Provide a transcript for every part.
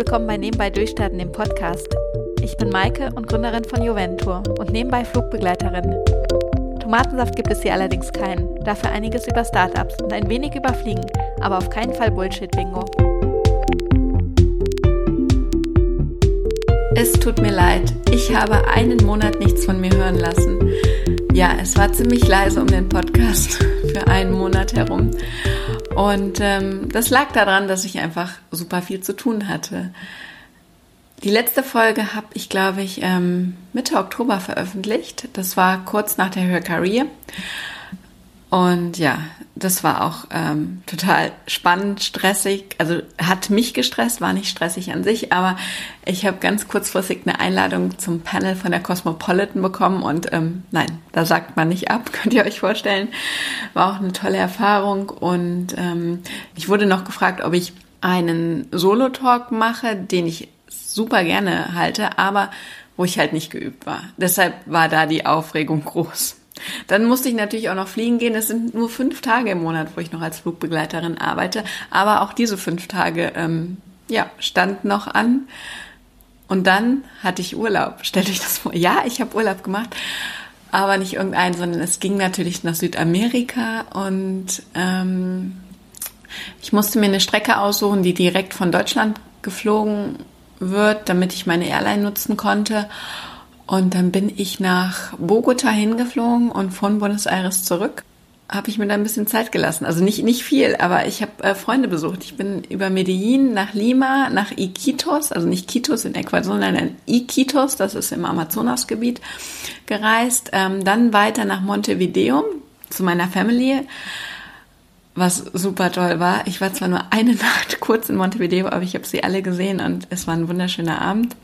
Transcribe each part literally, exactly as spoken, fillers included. willkommen bei Nebenbei Durchstarten, dem Podcast. Ich bin Maike und Gründerin von Joventour und nebenbei Flugbegleiterin. Tomatensaft gibt es hier allerdings keinen, dafür einiges über Startups und ein wenig über Fliegen, aber auf keinen Fall Bullshit-Bingo. Es tut mir leid, ich habe einen Monat nichts von mir hören lassen. Ja, es war ziemlich leise um den Podcast für einen Monat herum. Und ähm, das lag daran, dass ich einfach super viel zu tun hatte. Die letzte Folge habe ich, glaube ich, ähm, Mitte Oktober veröffentlicht. Das war kurz nach der Hörkarriere. Und ja, das war auch ähm, total spannend, stressig. Also hat mich gestresst, war nicht stressig an sich, aber ich habe ganz kurzfristig eine Einladung zum Panel von der Cosmopolitan bekommen. Und ähm, nein, da sagt man nicht ab, könnt ihr euch vorstellen. War auch eine tolle Erfahrung. Und ähm, ich wurde noch gefragt, ob ich einen Solo-Talk mache, den ich super gerne halte, aber wo ich halt nicht geübt war. Deshalb war da die Aufregung groß. Dann musste ich natürlich auch noch fliegen gehen. Es sind nur fünf Tage im Monat, wo ich noch als Flugbegleiterin arbeite. Aber auch diese fünf Tage, ähm, ja, stand noch an. Und dann hatte ich Urlaub. Stellt euch das vor. Ja, ich habe Urlaub gemacht, aber nicht irgendeinen, sondern es ging natürlich nach Südamerika. Und ähm, ich musste mir eine Strecke aussuchen, die direkt von Deutschland geflogen wird, damit ich meine Airline nutzen konnte. Und dann bin ich nach Bogota hingeflogen und von Buenos Aires zurück. Habe ich mir da ein bisschen Zeit gelassen. Also nicht, nicht viel, aber ich habe äh, Freunde besucht. Ich bin über Medellin nach Lima, nach Iquitos, also nicht Quitos in Ecuador, sondern Iquitos, das ist im Amazonasgebiet, gereist. Ähm, dann weiter nach Montevideo zu meiner Family, was super toll war. Ich war zwar nur eine Nacht kurz in Montevideo, aber ich habe sie alle gesehen und es war ein wunderschöner Abend.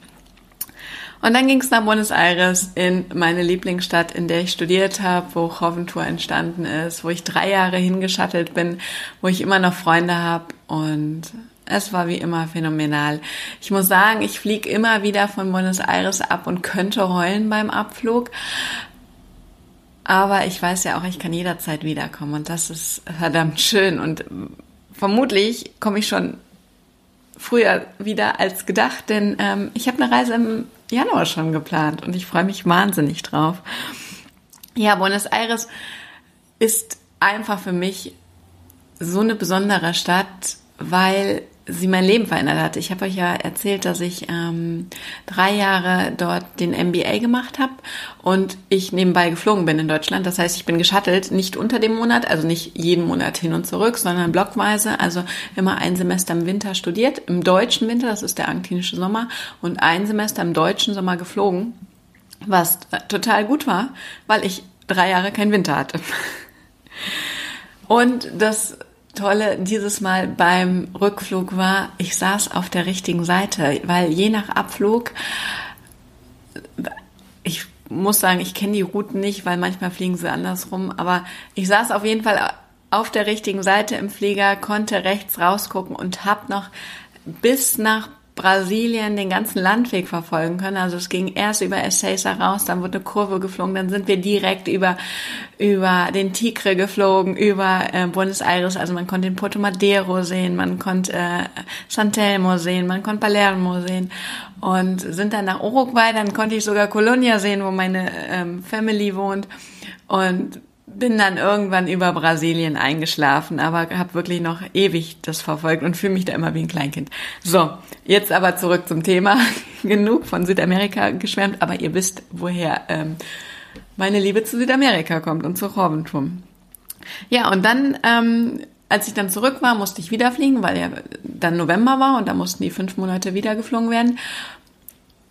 Und dann ging es nach Buenos Aires, in meine Lieblingsstadt, in der ich studiert habe, wo Coventura entstanden ist, wo ich drei Jahre hingeschattelt bin, wo ich immer noch Freunde habe und es war wie immer phänomenal. Ich muss sagen, ich fliege immer wieder von Buenos Aires ab und könnte heulen beim Abflug, aber ich weiß ja auch, ich kann jederzeit wiederkommen und das ist verdammt schön und vermutlich komme ich schon früher wieder als gedacht, denn ähm, ich habe eine Reise im Januar schon geplant und ich freue mich wahnsinnig drauf. Ja, Buenos Aires ist einfach für mich so eine besondere Stadt, weil sie mein Leben verändert hat. Ich habe euch ja erzählt, dass ich ähm, drei Jahre dort den M B A gemacht habe und ich nebenbei geflogen bin in Deutschland. Das heißt, ich bin geschattelt, nicht unter dem Monat, also nicht jeden Monat hin und zurück, sondern blockweise, also immer ein Semester im Winter studiert, im deutschen Winter, das ist der argentinische Sommer, und ein Semester im deutschen Sommer geflogen, was total gut war, weil ich drei Jahre keinen Winter hatte. Und das Tolle dieses Mal beim Rückflug war, ich saß auf der richtigen Seite, weil je nach Abflug, ich muss sagen, ich kenne die Routen nicht, weil manchmal fliegen sie andersrum, aber ich saß auf jeden Fall auf der richtigen Seite im Flieger, konnte rechts rausgucken und habe noch bis nach Brasilien den ganzen Landweg verfolgen können. Also es ging erst über Ezeiza raus, dann wurde eine Kurve geflogen, dann sind wir direkt über über den Tigre geflogen, über äh, Buenos Aires. Also man konnte den Puerto Madero sehen, man konnte äh, San Telmo sehen, man konnte Palermo sehen und sind dann nach Uruguay. Dann konnte ich sogar Colonia sehen, wo meine ähm, Family wohnt und bin dann irgendwann über Brasilien eingeschlafen, aber habe wirklich noch ewig das verfolgt und fühle mich da immer wie ein Kleinkind. So, jetzt aber zurück zum Thema. Genug von Südamerika geschwärmt, aber ihr wisst, woher ähm, meine Liebe zu Südamerika kommt und zu Joventour. Ja, und dann, ähm, als ich dann zurück war, musste ich wieder fliegen, weil ja dann November war und da mussten die fünf Monate wieder geflogen werden.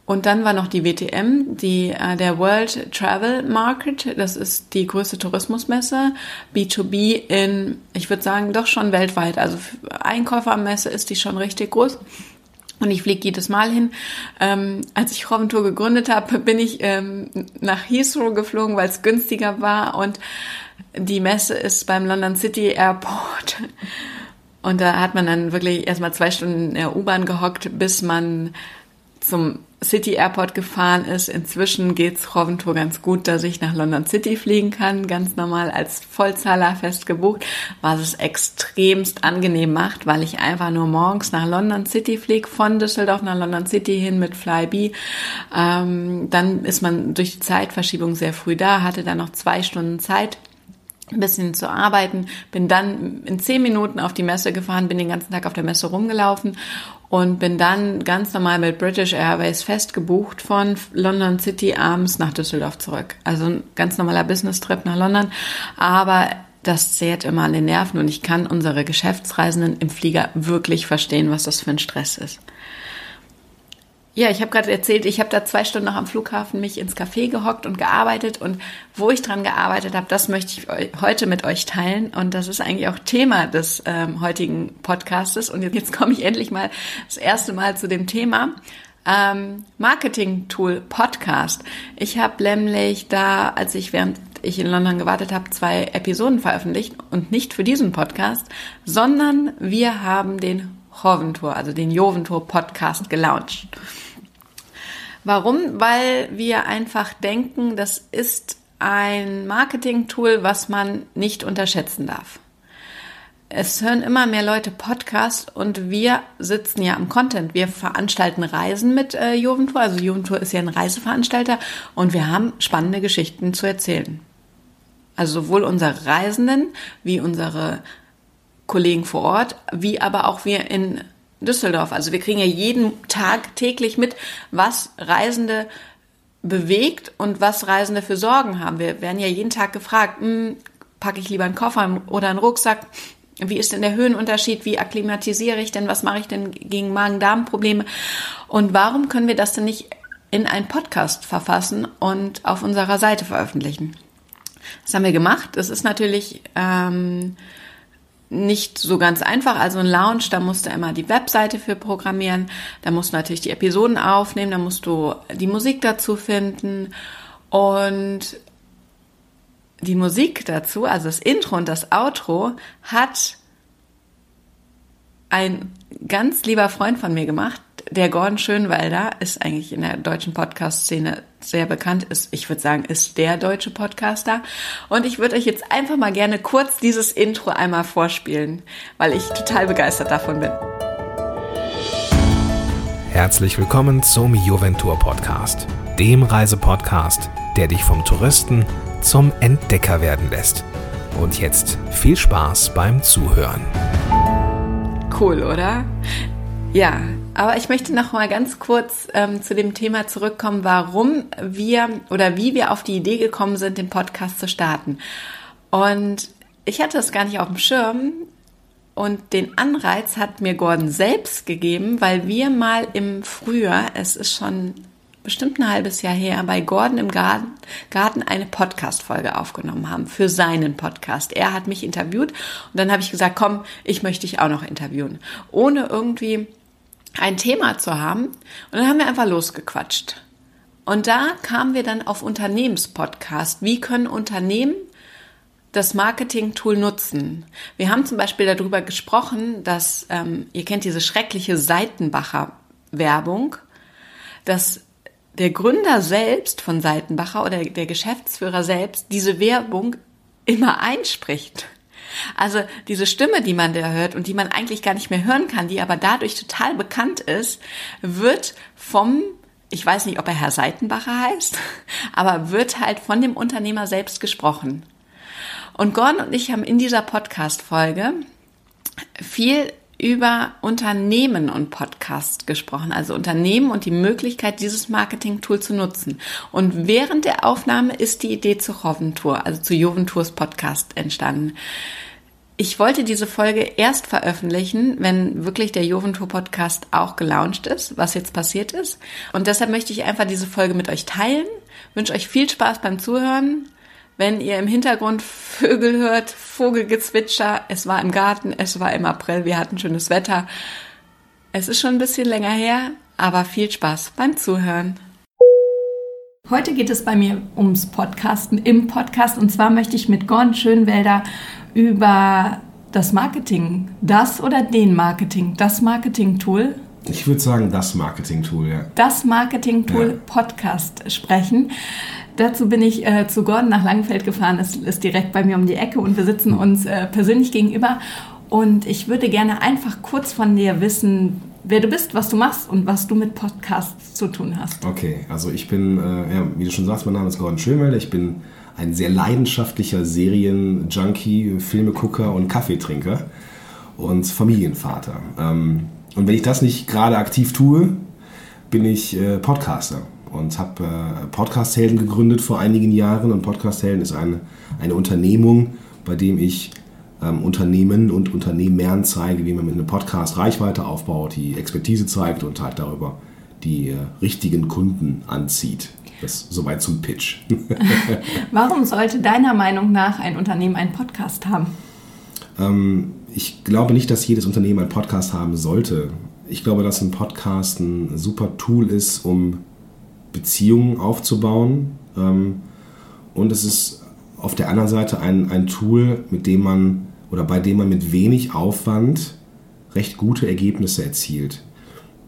Und dann war noch die W T M, die äh, der World Travel Market. Das ist die größte Tourismusmesse, B zwei B in, ich würde sagen, doch schon weltweit. Also Einkäufermesse ist die schon richtig groß. Und ich fliege jedes Mal hin. Ähm, als ich Coventura gegründet habe, bin ich ähm, nach Heathrow geflogen, weil es günstiger war. Und die Messe ist beim London City Airport. Und da hat man dann wirklich erstmal zwei Stunden in der U-Bahn gehockt, bis man zum City Airport gefahren ist. Inzwischen geht es Joventour ganz gut, dass ich nach London City fliegen kann, ganz normal als Vollzahler fest gebucht, was es extremst angenehm macht, weil ich einfach nur morgens nach London City fliege, von Düsseldorf nach London City hin mit Flybe. Ähm, dann ist man durch die Zeitverschiebung sehr früh da, hatte dann noch zwei Stunden Zeit, ein bisschen zu arbeiten, bin dann in zehn Minuten auf die Messe gefahren, bin den ganzen Tag auf der Messe rumgelaufen und bin dann ganz normal mit British Airways festgebucht von London City abends nach Düsseldorf zurück. Also ein ganz normaler Business-Trip nach London, aber das zehrt immer an den Nerven und ich kann unsere Geschäftsreisenden im Flieger wirklich verstehen, was das für ein Stress ist. Ja, ich habe gerade erzählt, ich habe da zwei Stunden noch am Flughafen mich ins Café gehockt und gearbeitet, und wo ich dran gearbeitet habe, das möchte ich heute mit euch teilen, und das ist eigentlich auch Thema des ähm, heutigen Podcastes, und jetzt, jetzt komme ich endlich mal das erste Mal zu dem Thema ähm, Marketing-Tool Podcast. Ich habe nämlich da, als ich während ich in London gewartet habe, zwei Episoden veröffentlicht, und nicht für diesen Podcast, sondern wir haben den Joventour, also den Joventour Podcast gelauncht. Warum? Weil wir einfach denken, das ist ein Marketing-Tool, was man nicht unterschätzen darf. Es hören immer mehr Leute Podcasts, und wir sitzen ja am Content. Wir veranstalten Reisen mit äh, Joventour. Also Joventour ist ja ein Reiseveranstalter, und wir haben spannende Geschichten zu erzählen. Also sowohl unsere Reisenden wie unsere Kollegen vor Ort, wie aber auch wir in Düsseldorf. Also wir kriegen ja jeden Tag täglich mit, was Reisende bewegt und was Reisende für Sorgen haben. Wir werden ja jeden Tag gefragt, packe ich lieber einen Koffer oder einen Rucksack? Wie ist denn der Höhenunterschied? Wie akklimatisiere ich denn? Was mache ich denn gegen Magen-Darm-Probleme? Und warum können wir das denn nicht in einen Podcast verfassen und auf unserer Seite veröffentlichen? Das haben wir gemacht. Es ist natürlich Ähm, nicht so ganz einfach, also ein Launch, da musst du immer die Webseite für programmieren, da musst du natürlich die Episoden aufnehmen, da musst du die Musik dazu finden, und die Musik dazu, also das Intro und das Outro, hat ein ganz lieber Freund von mir gemacht, der Gordon Schönwälder, ist eigentlich in der deutschen Podcast-Szene sehr bekannt, ist, ich würde sagen, ist der deutsche Podcaster. Und ich würde euch jetzt einfach mal gerne kurz dieses Intro einmal vorspielen, weil ich total begeistert davon bin. Herzlich willkommen zum Joventour Podcast, dem Reisepodcast, der dich vom Touristen zum Entdecker werden lässt. Und jetzt viel Spaß beim Zuhören. Cool, oder? Ja, aber ich möchte noch mal ganz kurz ähm, zu dem Thema zurückkommen, warum wir oder wie wir auf die Idee gekommen sind, den Podcast zu starten. Und ich hatte das gar nicht auf dem Schirm, und den Anreiz hat mir Gordon selbst gegeben, weil wir mal im Frühjahr, es ist schon bestimmt ein halbes Jahr her, bei Gordon im Garten, Garten eine Podcast-Folge aufgenommen haben für seinen Podcast. Er hat mich interviewt, und dann habe ich gesagt, komm, ich möchte dich auch noch interviewen, ohne irgendwie ein Thema zu haben, und dann haben wir einfach losgequatscht. Und da kamen wir dann auf Unternehmenspodcast. Wie können Unternehmen das Marketing-Tool nutzen? Wir haben zum Beispiel darüber gesprochen, dass, ähm, ihr kennt diese schreckliche Seitenbacher-Werbung, dass der Gründer selbst von Seitenbacher oder der Geschäftsführer selbst diese Werbung immer einspricht. Also diese Stimme, die man da hört und die man eigentlich gar nicht mehr hören kann, die aber dadurch total bekannt ist, wird vom, ich weiß nicht, ob er Herr Seitenbacher heißt, aber wird halt von dem Unternehmer selbst gesprochen. Und Gordon und ich haben in dieser Podcast-Folge viel über Unternehmen und Podcast gesprochen, also Unternehmen und die Möglichkeit, dieses Marketing-Tool zu nutzen. Und während der Aufnahme ist die Idee zu Joventour, also zu Joventours Podcast entstanden. Ich wollte diese Folge erst veröffentlichen, wenn wirklich der Joventour Podcast auch gelauncht ist, was jetzt passiert ist. Und deshalb möchte ich einfach diese Folge mit euch teilen, wünsche euch viel Spaß beim Zuhören. Wenn ihr im Hintergrund Vögel hört, Vogelgezwitscher, es war im Garten, es war im April, wir hatten schönes Wetter. Es ist schon ein bisschen länger her, aber viel Spaß beim Zuhören. Heute geht es bei mir ums Podcasten im Podcast, und zwar möchte ich mit Gordon Schönwälder über das Marketing, das oder den Marketing, das Marketing-Tool Ich würde sagen, das Marketing-Tool, ja. Das Marketing-Tool, ja. Podcast sprechen. Dazu bin ich äh, zu Gordon nach Langenfeld gefahren. Es ist direkt bei mir um die Ecke und wir sitzen uns äh, persönlich gegenüber. Und ich würde gerne einfach kurz von dir wissen, wer du bist, was du machst und was du mit Podcasts zu tun hast. Okay, also ich bin, äh, ja, wie du schon sagst, mein Name ist Gordon Schönwälder. Ich bin ein sehr leidenschaftlicher Serien-Junkie, Filmegucker und Kaffeetrinker und Familienvater. Ähm, und wenn ich das nicht gerade aktiv tue, bin ich äh, Podcaster und habe äh, Podcast-Helden gegründet vor einigen Jahren. Und Podcast-Helden ist eine, eine Unternehmung, bei dem ich Unternehmen und Unternehmern zeige, wie man mit einem Podcast Reichweite aufbaut, die Expertise zeigt und halt darüber die äh, richtigen Kunden anzieht. Das soweit zum Pitch. Warum sollte deiner Meinung nach ein Unternehmen einen Podcast haben? Ähm, ich glaube nicht, dass jedes Unternehmen einen Podcast haben sollte. Ich glaube, dass ein Podcast ein super Tool ist, um Beziehungen aufzubauen. Ähm, und es ist auf der anderen Seite ein, ein Tool, mit dem man oder bei dem man mit wenig Aufwand recht gute Ergebnisse erzielt.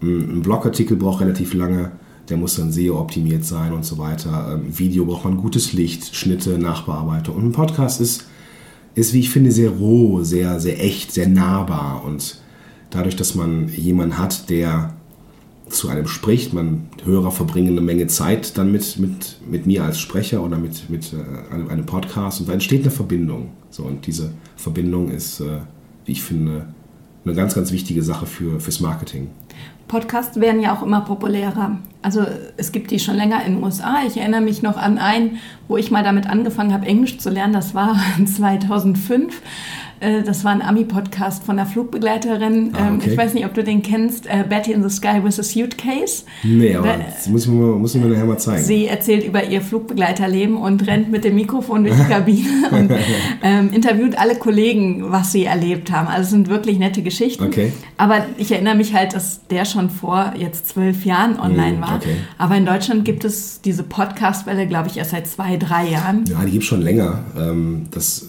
Ein Blogartikel braucht relativ lange, der muss dann S E O optimiert sein und so weiter. Im Video braucht man gutes Licht, Schnitte, Nachbearbeitung. Und ein Podcast ist, ist, wie ich finde, sehr roh, sehr, sehr echt, sehr nahbar. Und dadurch, dass man jemanden hat, der zu einem spricht, man Hörer verbringen eine Menge Zeit dann mit, mit, mit mir als Sprecher oder mit, mit einem, einem Podcast und da entsteht eine Verbindung. So, und diese Verbindung ist, wie ich finde, eine ganz, ganz wichtige Sache für, fürs Marketing. Podcasts werden ja auch immer populärer. Also es gibt die schon länger in den U S A. Ich erinnere mich noch an einen, wo ich mal damit angefangen habe, Englisch zu lernen. Das war zweitausendfünf. Das war ein Ami-Podcast von einer Flugbegleiterin. Ah, okay. Ich weiß nicht, ob du den kennst. Betty in the Sky with a Suitcase. Nee, aber da, das muss ich mir, muss ich mir nachher mal zeigen. Sie erzählt über ihr Flugbegleiterleben und rennt mit dem Mikrofon durch die Kabine und ähm, interviewt alle Kollegen, was sie erlebt haben. Also es sind wirklich nette Geschichten. Okay. Aber ich erinnere mich halt, dass der schon vor jetzt zwölf Jahren online mm, war. Okay. Aber in Deutschland gibt es diese Podcast-Welle, glaube ich, erst seit zwei, drei Jahren. Ja, die gibt es schon länger. Das,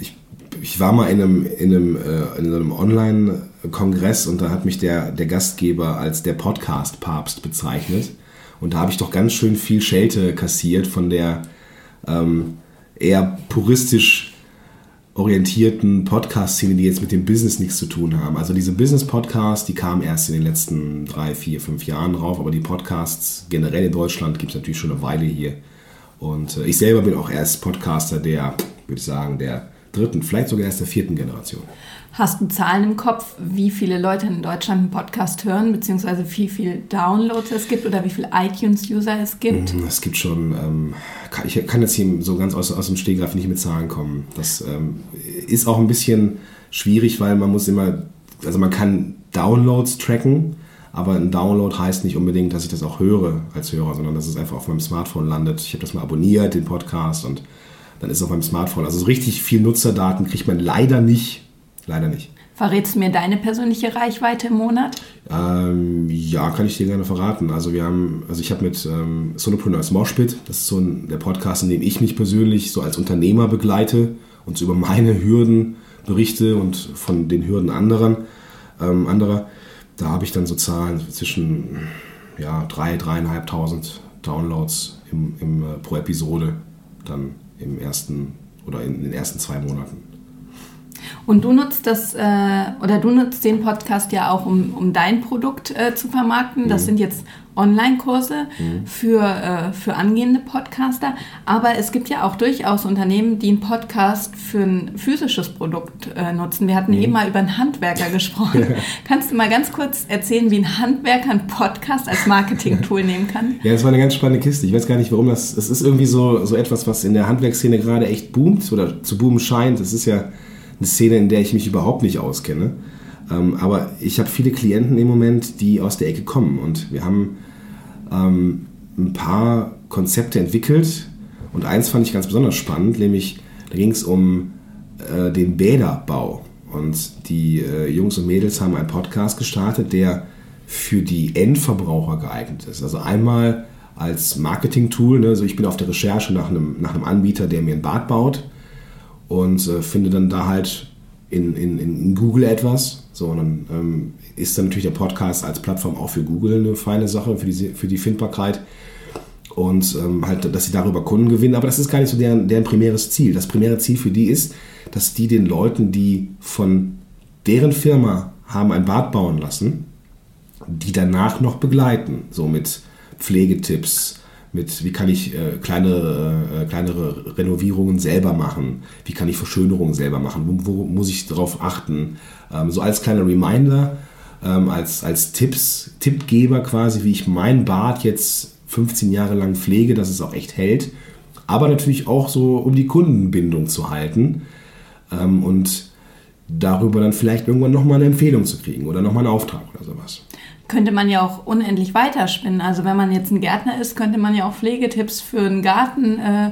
ich Ich war mal in einem, in einem, äh, in einem Online-Kongress und da hat mich der, der Gastgeber als der Podcast-Papst bezeichnet. Und da habe ich doch ganz schön viel Schelte kassiert von der ähm, eher puristisch orientierten Podcast-Szene, die jetzt mit dem Business nichts zu tun haben. Also diese Business-Podcasts, die kamen erst in den letzten drei, vier, fünf Jahren rauf. Aber die Podcasts generell in Deutschland gibt es natürlich schon eine Weile hier. Und äh, ich selber bin auch erst Podcaster der, würde ich sagen, der dritten, vielleicht sogar erst der vierten Generation. Hast du Zahlen im Kopf, wie viele Leute in Deutschland einen Podcast hören, beziehungsweise wie viele Downloads es gibt oder wie viele iTunes-User es gibt? Es gibt schon, ähm, ich kann jetzt hier so ganz aus, aus dem Stehgreif nicht mit Zahlen kommen. Das ähm, ist auch ein bisschen schwierig, weil man muss immer, also man kann Downloads tracken, aber ein Download heißt nicht unbedingt, dass ich das auch höre als Hörer, sondern dass es einfach auf meinem Smartphone landet. Ich habe das mal abonniert, den Podcast, und dann ist es auf meinem Smartphone. Also so richtig viel Nutzerdaten kriegt man leider nicht. Leider nicht. Verrätst du mir deine persönliche Reichweite im Monat? Ähm, ja, kann ich dir gerne verraten. Also wir haben, also ich habe mit ähm, Solopreneurs Moshpit, das ist so ein, der Podcast, in dem ich mich persönlich so als Unternehmer begleite und so über meine Hürden berichte und von den Hürden anderen, ähm, anderer. Da habe ich dann so Zahlen zwischen ja, drei, dreieinhalbtausend Downloads im, im, äh, pro Episode dann im ersten oder in den ersten zwei Monaten. Und du nutzt das äh, oder du nutzt den Podcast ja auch, um, um dein Produkt äh, zu vermarkten. Das mhm. sind jetzt Online-Kurse mhm. für, äh, für angehende Podcaster. Aber es gibt ja auch durchaus Unternehmen, die einen Podcast für ein physisches Produkt äh, nutzen. Wir hatten mhm. eben mal über einen Handwerker gesprochen. Kannst du mal ganz kurz erzählen, wie ein Handwerker einen Podcast als Marketing-Tool nehmen kann? Ja, das war eine ganz spannende Kiste. Ich weiß gar nicht, warum das... Es ist irgendwie so, so etwas, was in der Handwerksszene gerade echt boomt oder zu boomen scheint. Das ist ja eine Szene, in der ich mich überhaupt nicht auskenne. Ähm, aber ich habe viele Klienten im Moment, die aus der Ecke kommen. Und wir haben ähm, ein paar Konzepte entwickelt. Und eins fand ich ganz besonders spannend, nämlich da ging es um äh, den Bäderbau. Und die äh, Jungs und Mädels haben einen Podcast gestartet, der für die Endverbraucher geeignet ist. Also einmal als Marketing-Tool. Ne? Also ich bin auf der Recherche nach einem, nach einem Anbieter, der mir ein Bad baut. Und äh, finde dann da halt in, in, in Google etwas. So, und dann ähm, ist dann natürlich der Podcast als Plattform auch für Google eine feine Sache, für die, für die Findbarkeit. Und ähm, halt, dass sie darüber Kunden gewinnen. Aber das ist gar nicht so deren, deren primäres Ziel. Das primäre Ziel für die ist, dass die den Leuten, die von deren Firma haben ein Bad bauen lassen, die danach noch begleiten. So mit Pflegetipps, mit wie kann ich äh, kleinere, äh, kleinere Renovierungen selber machen, wie kann ich Verschönerungen selber machen, wo, wo muss ich darauf achten. Ähm, so als kleiner Reminder, ähm, als, als Tipps, Tippgeber quasi, wie ich mein Bad jetzt fünfzehn Jahre lang pflege, dass es auch echt hält, aber natürlich auch so, um die Kundenbindung zu halten ähm, und darüber dann vielleicht irgendwann nochmal eine Empfehlung zu kriegen oder nochmal einen Auftrag oder sowas. Könnte man ja auch unendlich weiterspinnen. Also wenn man jetzt ein Gärtner ist, könnte man ja auch Pflegetipps für einen Garten, äh,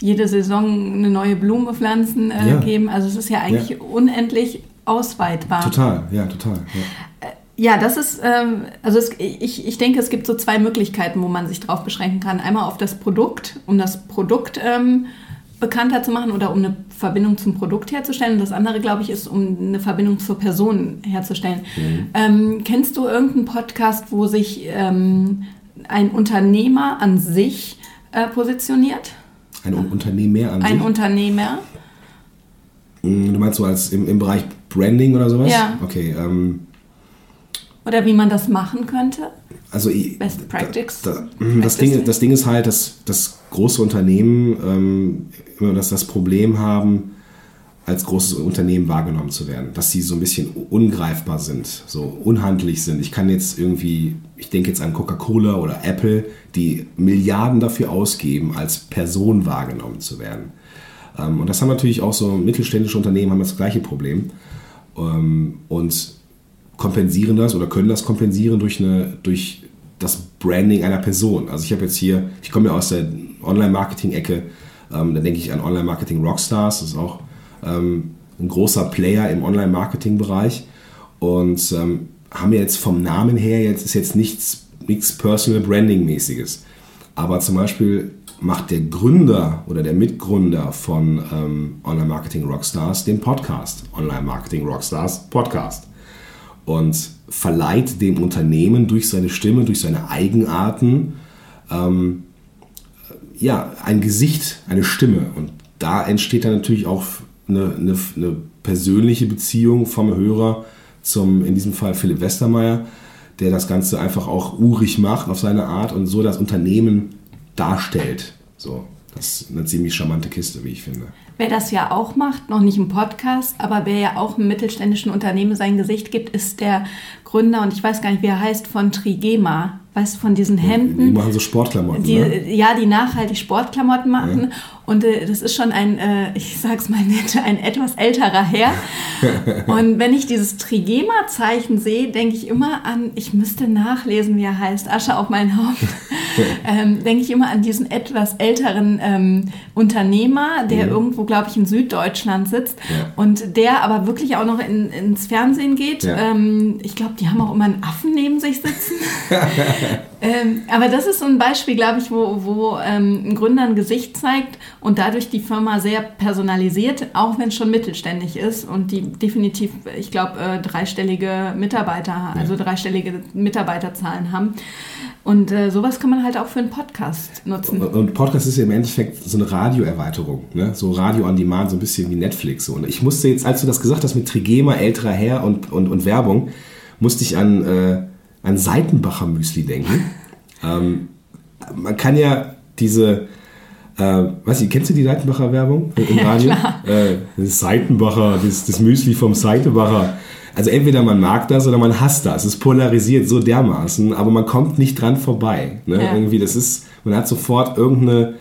jede Saison eine neue Blume pflanzen äh, ja. geben. Also es ist ja eigentlich ja. unendlich ausweitbar. Total, ja, total. Ja. Äh, Ja, das ist, ähm, also es, ich, ich denke, es gibt so zwei Möglichkeiten, wo man sich drauf beschränken kann. Einmal auf das Produkt, um das Produkt ähm, bekannter zu machen oder um eine Verbindung zum Produkt herzustellen. Und das andere, glaube ich, ist, um eine Verbindung zur Person herzustellen. Mhm. Ähm, kennst du irgendeinen Podcast, wo sich ähm, ein Unternehmer an sich äh, positioniert? Ein Unternehmer an sich? Ein Unternehmer. Du meinst so als im, im Bereich Branding oder sowas? Ja. Okay, ähm. Oder wie man das machen könnte? Also, Best Practice. Da, da, das, Ding, das Ding ist halt, dass, dass große Unternehmen ähm, immer das, das Problem haben, als großes Unternehmen wahrgenommen zu werden. Dass sie so ein bisschen ungreifbar sind, so unhandlich sind. Ich kann jetzt irgendwie, ich denke jetzt an Coca-Cola oder Apple, die Milliarden dafür ausgeben, als Person wahrgenommen zu werden. Ähm, und das haben natürlich auch so mittelständische Unternehmen, haben das gleiche Problem. Ähm, und kompensieren das oder können das kompensieren durch, eine, durch das Branding einer Person. Also ich habe jetzt hier, ich komme ja aus der Online-Marketing-Ecke, ähm, da denke ich an Online-Marketing-Rockstars, das ist auch ähm, ein großer Player im Online-Marketing-Bereich und ähm, haben ja jetzt vom Namen her, jetzt ist jetzt nichts, nichts Personal-Branding-mäßiges, aber zum Beispiel macht der Gründer oder der Mitgründer von ähm, Online-Marketing-Rockstars den Podcast, Online-Marketing-Rockstars Podcast. Und verleiht dem Unternehmen durch seine Stimme, durch seine Eigenarten, ähm, ja, ein Gesicht, eine Stimme. Und da entsteht dann natürlich auch eine, eine, eine persönliche Beziehung vom Hörer zum, in diesem Fall Philipp Westermeyer, der das Ganze einfach auch urig macht auf seine Art und so das Unternehmen darstellt. So. Das ist eine ziemlich charmante Kiste, wie ich finde. Wer das ja auch macht, noch nicht im Podcast, aber wer ja auch im mittelständischen Unternehmen sein Gesicht gibt, ist der Gründer, und ich weiß gar nicht, wie er heißt, von Trigema. Weißt du, von diesen Hemden. Die machen so Sportklamotten, die, ne? Ja, die nachhaltig Sportklamotten machen. Ja. Und äh, das ist schon ein, äh, ich sag's mal nett, ein etwas älterer Herr. Und wenn ich dieses Trigema-Zeichen sehe, denke ich immer an, ich müsste nachlesen, wie er heißt, Asche auf mein Haupt. ähm, denke ich immer an diesen etwas älteren ähm, Unternehmer, der mhm. irgendwo, glaube ich, in Süddeutschland sitzt. Ja. Und der aber wirklich auch noch in, ins Fernsehen geht. Ja. Ähm, ich glaube, die haben auch immer einen Affen neben sich sitzen. ähm, aber das ist so ein Beispiel, glaube ich, wo, wo ähm, ein Gründer ein Gesicht zeigt und dadurch die Firma sehr personalisiert, auch wenn es schon mittelständig ist und die definitiv, ich glaube, äh, dreistellige Mitarbeiter, also ja. dreistellige Mitarbeiterzahlen haben. Und äh, sowas kann man halt auch für einen Podcast nutzen. Und Podcast ist ja im Endeffekt so eine Radioerweiterung, ne? So Radio on Demand, so ein bisschen wie Netflix. So. Und ich musste jetzt, als du das gesagt hast mit Trigema, älterer Herr und, und, und Werbung, musste ich an... Äh, an Seitenbacher Müsli denken. ähm, man kann ja diese, äh, weiß ich, kennst du die Seitenbacher Werbung im Radio? Ja, äh, das Seitenbacher, das, das Müsli vom Seitenbacher. Also entweder man mag das oder man hasst das. Es polarisiert so dermaßen, aber man kommt nicht dran vorbei. Ne? Ja. Irgendwie, das ist, man hat sofort irgendeine,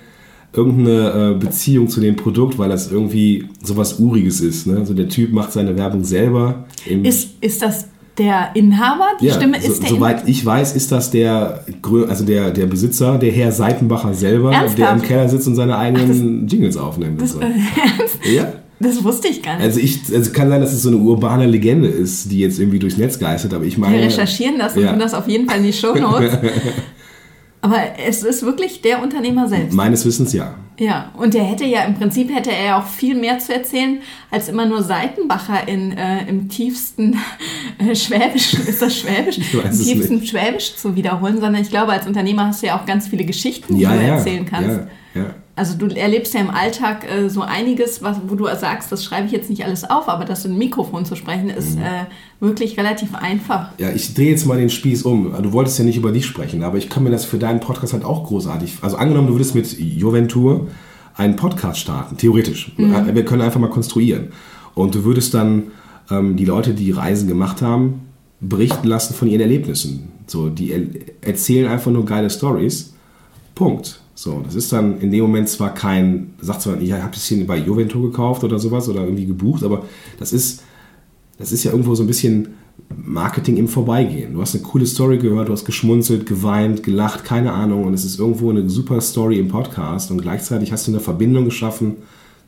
irgendeine äh, Beziehung zu dem Produkt, weil das irgendwie sowas Uriges ist. Ne? Also der Typ macht seine Werbung selber. Im ist, ist das der Inhaber, die ja, Stimme ist so, der Soweit Inhaber. Ich weiß, ist das der, also der, der Besitzer, der Herr Seitenbacher selber, ernsthaft? Der im Keller sitzt und seine eigenen Ach, das, Jingles aufnimmt. Das, und so. Ernst? Ja? Das wusste ich gar nicht. Also ich, also kann sein, dass es so eine urbane Legende ist, die jetzt irgendwie durchs Netz geistert, aber ich meine... Wir recherchieren das und ja. tun das auf jeden Fall in die Shownotes. Aber es ist wirklich der Unternehmer selbst. Meines Wissens ja. Ja, und der hätte ja, im Prinzip hätte er ja auch viel mehr zu erzählen, als immer nur Seitenbacher in, äh, im tiefsten äh, Schwäbisch, ist das Schwäbisch? Ich weiß im tiefsten es nicht. Schwäbisch zu wiederholen, sondern ich glaube, als Unternehmer hast du ja auch ganz viele Geschichten, die ja, du ja, erzählen kannst. Ja, ja. Also du erlebst ja im Alltag äh, so einiges, was, wo du sagst, das schreibe ich jetzt nicht alles auf, aber das in ein Mikrofon zu sprechen, ist mhm. äh, wirklich relativ einfach. Ja, ich drehe jetzt mal den Spieß um. Du wolltest ja nicht über dich sprechen, aber ich kann mir das für deinen Podcast halt auch großartig... Also angenommen, du würdest mit Joventour einen Podcast starten, theoretisch. Mhm. Wir können einfach mal konstruieren. Und du würdest dann ähm, die Leute, die Reisen gemacht haben, berichten lassen von ihren Erlebnissen. So, die er- erzählen einfach nur geile Storys. Punkt. So, das ist dann in dem Moment zwar kein, sagt zwar, ich habe das hier bei Joventour gekauft oder sowas oder irgendwie gebucht, aber das ist, das ist ja irgendwo so ein bisschen Marketing im Vorbeigehen. Du hast eine coole Story gehört, du hast geschmunzelt, geweint, gelacht, keine Ahnung, und es ist irgendwo eine super Story im Podcast und gleichzeitig hast du eine Verbindung geschaffen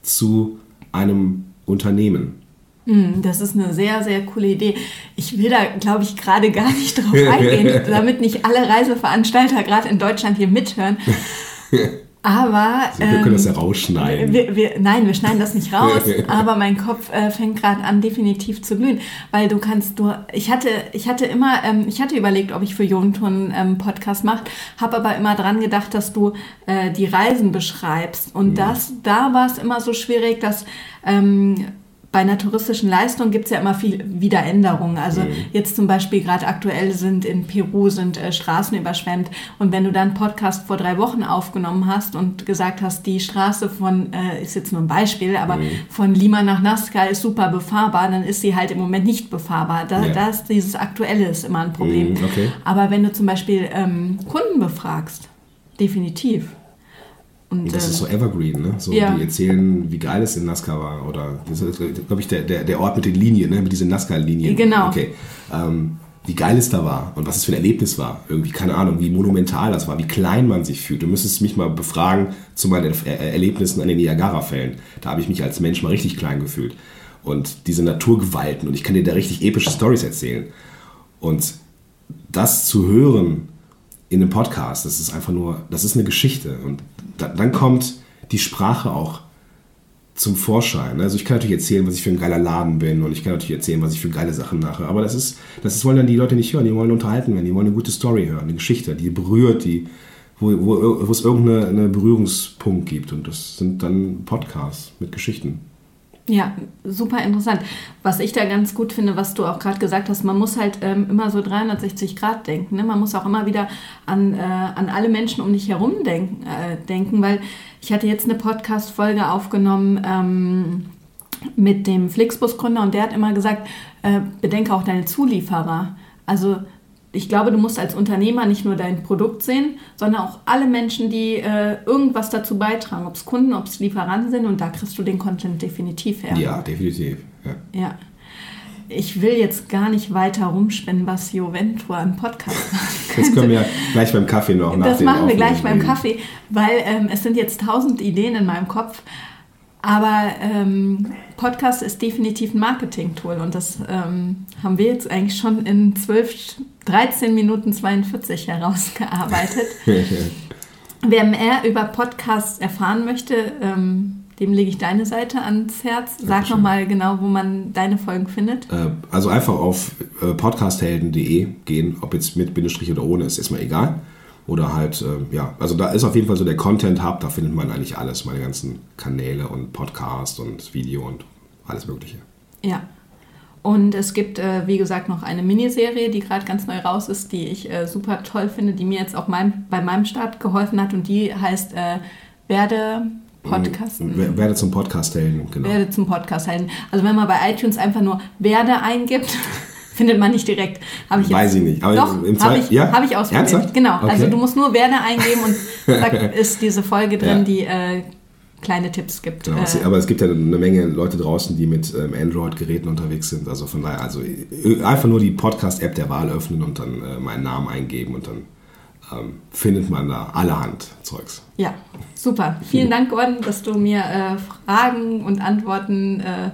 zu einem Unternehmen. Das ist eine sehr, sehr coole Idee. Ich will da, glaube ich, gerade gar nicht drauf eingehen, damit nicht alle Reiseveranstalter gerade in Deutschland hier mithören. Aber also wir können ähm, das ja rausschneiden. Wir, wir, nein, wir schneiden das nicht raus, aber mein Kopf äh, fängt gerade an, definitiv zu glühen, weil du kannst, du, ich hatte, ich hatte immer, ähm, ich hatte überlegt, ob ich für Joventour einen ähm, Podcast mache, habe aber immer dran gedacht, dass du äh, die Reisen beschreibst und ja. das, da war es immer so schwierig, dass ähm, bei einer touristischen Leistung gibt es ja immer viel Wiederänderungen. Also mhm. jetzt zum Beispiel gerade aktuell sind in Peru sind äh, Straßen überschwemmt. Und wenn du dann einen Podcast vor drei Wochen aufgenommen hast und gesagt hast, die Straße von, äh, ist jetzt nur ein Beispiel, aber mhm. von Lima nach Nazca ist super befahrbar, dann ist sie halt im Moment nicht befahrbar. Da, ja. das, dieses Aktuelle ist immer ein Problem. Mhm, okay. Aber wenn du zum Beispiel ähm, Kunden befragst, definitiv. Und das äh, ist so evergreen, ne? So, ja. Die erzählen, wie geil es in Nazca war. Oder, das ist, glaube ich, der, der, der Ort mit den Linien, ne? Mit diesen Nazca-Linien. Genau. Okay. Ähm, wie geil es da war und was es für ein Erlebnis war. Irgendwie, keine Ahnung, wie monumental das war, wie klein man sich fühlt. Du müsstest mich mal befragen zu meinen er- Erlebnissen an den Niagara-Fällen. Da habe ich mich als Mensch mal richtig klein gefühlt. Und diese Naturgewalten. Und ich kann dir da richtig epische Storys erzählen. Und das zu hören in einem Podcast, das ist einfach nur, das ist eine Geschichte. Und dann kommt die Sprache auch zum Vorschein. Also ich kann natürlich erzählen, was ich für ein geiler Laden bin und ich kann natürlich erzählen, was ich für geile Sachen mache. Aber das ist, das ist, wollen dann die Leute nicht hören. Die wollen unterhalten werden. Die wollen eine gute Story hören, eine Geschichte, die berührt, die, wo, wo, wo es irgendeinen Berührungspunkt gibt. Und das sind dann Podcasts mit Geschichten. Ja, super interessant. Was ich da ganz gut finde, was du auch gerade gesagt hast, man muss halt ähm, immer so dreihundertsechzig Grad denken. Ne? Man muss auch immer wieder an, äh, an alle Menschen um dich herum denken, äh, denken, weil ich hatte jetzt eine Podcast-Folge aufgenommen ähm, mit dem Flixbus-Gründer und der hat immer gesagt, äh, bedenke auch deine Zulieferer. Also ich glaube, du musst als Unternehmer nicht nur dein Produkt sehen, sondern auch alle Menschen, die äh, irgendwas dazu beitragen, ob es Kunden, ob es Lieferanten sind. Und da kriegst du den Content definitiv her. Ja, definitiv. Ja. ja. Ich will jetzt gar nicht weiter rumspinnen, was Joventour im Podcast macht. Das können wir ja gleich beim Kaffee noch nachdenken. Das machen wir gleich beim Kaffee, weil ähm, es sind jetzt tausend Ideen in meinem Kopf. Aber ähm, Podcast ist definitiv ein Marketing-Tool und das ähm, haben wir jetzt eigentlich schon in zwölf, dreizehn Minuten zweiundvierzig herausgearbeitet. Wer mehr über Podcasts erfahren möchte, ähm, dem lege ich deine Seite ans Herz. Sag nochmal genau, wo man deine Folgen findet. Äh, also einfach auf äh, podcast helden punkt de gehen, ob jetzt mit Bindestrich oder ohne, ist erstmal egal. Oder halt, äh, ja, also da ist auf jeden Fall so der Content-Hub, da findet man eigentlich alles, meine ganzen Kanäle und Podcast und Video und alles Mögliche. Ja, und es gibt, äh, wie gesagt, noch eine Miniserie, die gerade ganz neu raus ist, die ich äh, super toll finde, die mir jetzt auch mein, bei meinem Start geholfen hat und die heißt äh, Werde... Podcasten. Werde zum Podcast-Helden, genau. Werde zum Podcast-Helden. Also wenn man bei iTunes einfach nur Werde eingibt... Findet man nicht direkt. Hab ich Weiß jetzt, ich nicht. Aber doch, im Zweifel, ich, ja? habe ich ausprobiert. Ernsthaft? Genau. Okay. Also du musst nur Werde eingeben und zack, ist diese Folge drin, ja. die äh, kleine Tipps gibt. Genau, äh, aber es gibt ja eine Menge Leute draußen, die mit ähm, Android-Geräten unterwegs sind. Also von daher, also einfach nur die Podcast-App der Wahl öffnen und dann äh, meinen Namen eingeben und dann ähm, findet man da allerhand Zeugs. Ja, super. Vielen Dank, Gordon, dass du mir äh, Fragen und Antworten äh,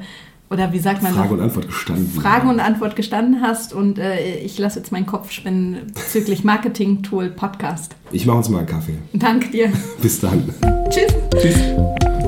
oder wie sagt man Frage noch? und Antwort gestanden. Frage und Antwort gestanden hast und äh, ich lasse jetzt meinen Kopf spinnen bezüglich Marketing-Tool-Podcast. Ich mache uns mal einen Kaffee. Danke dir. Bis dann. Tschüss. Tschüss.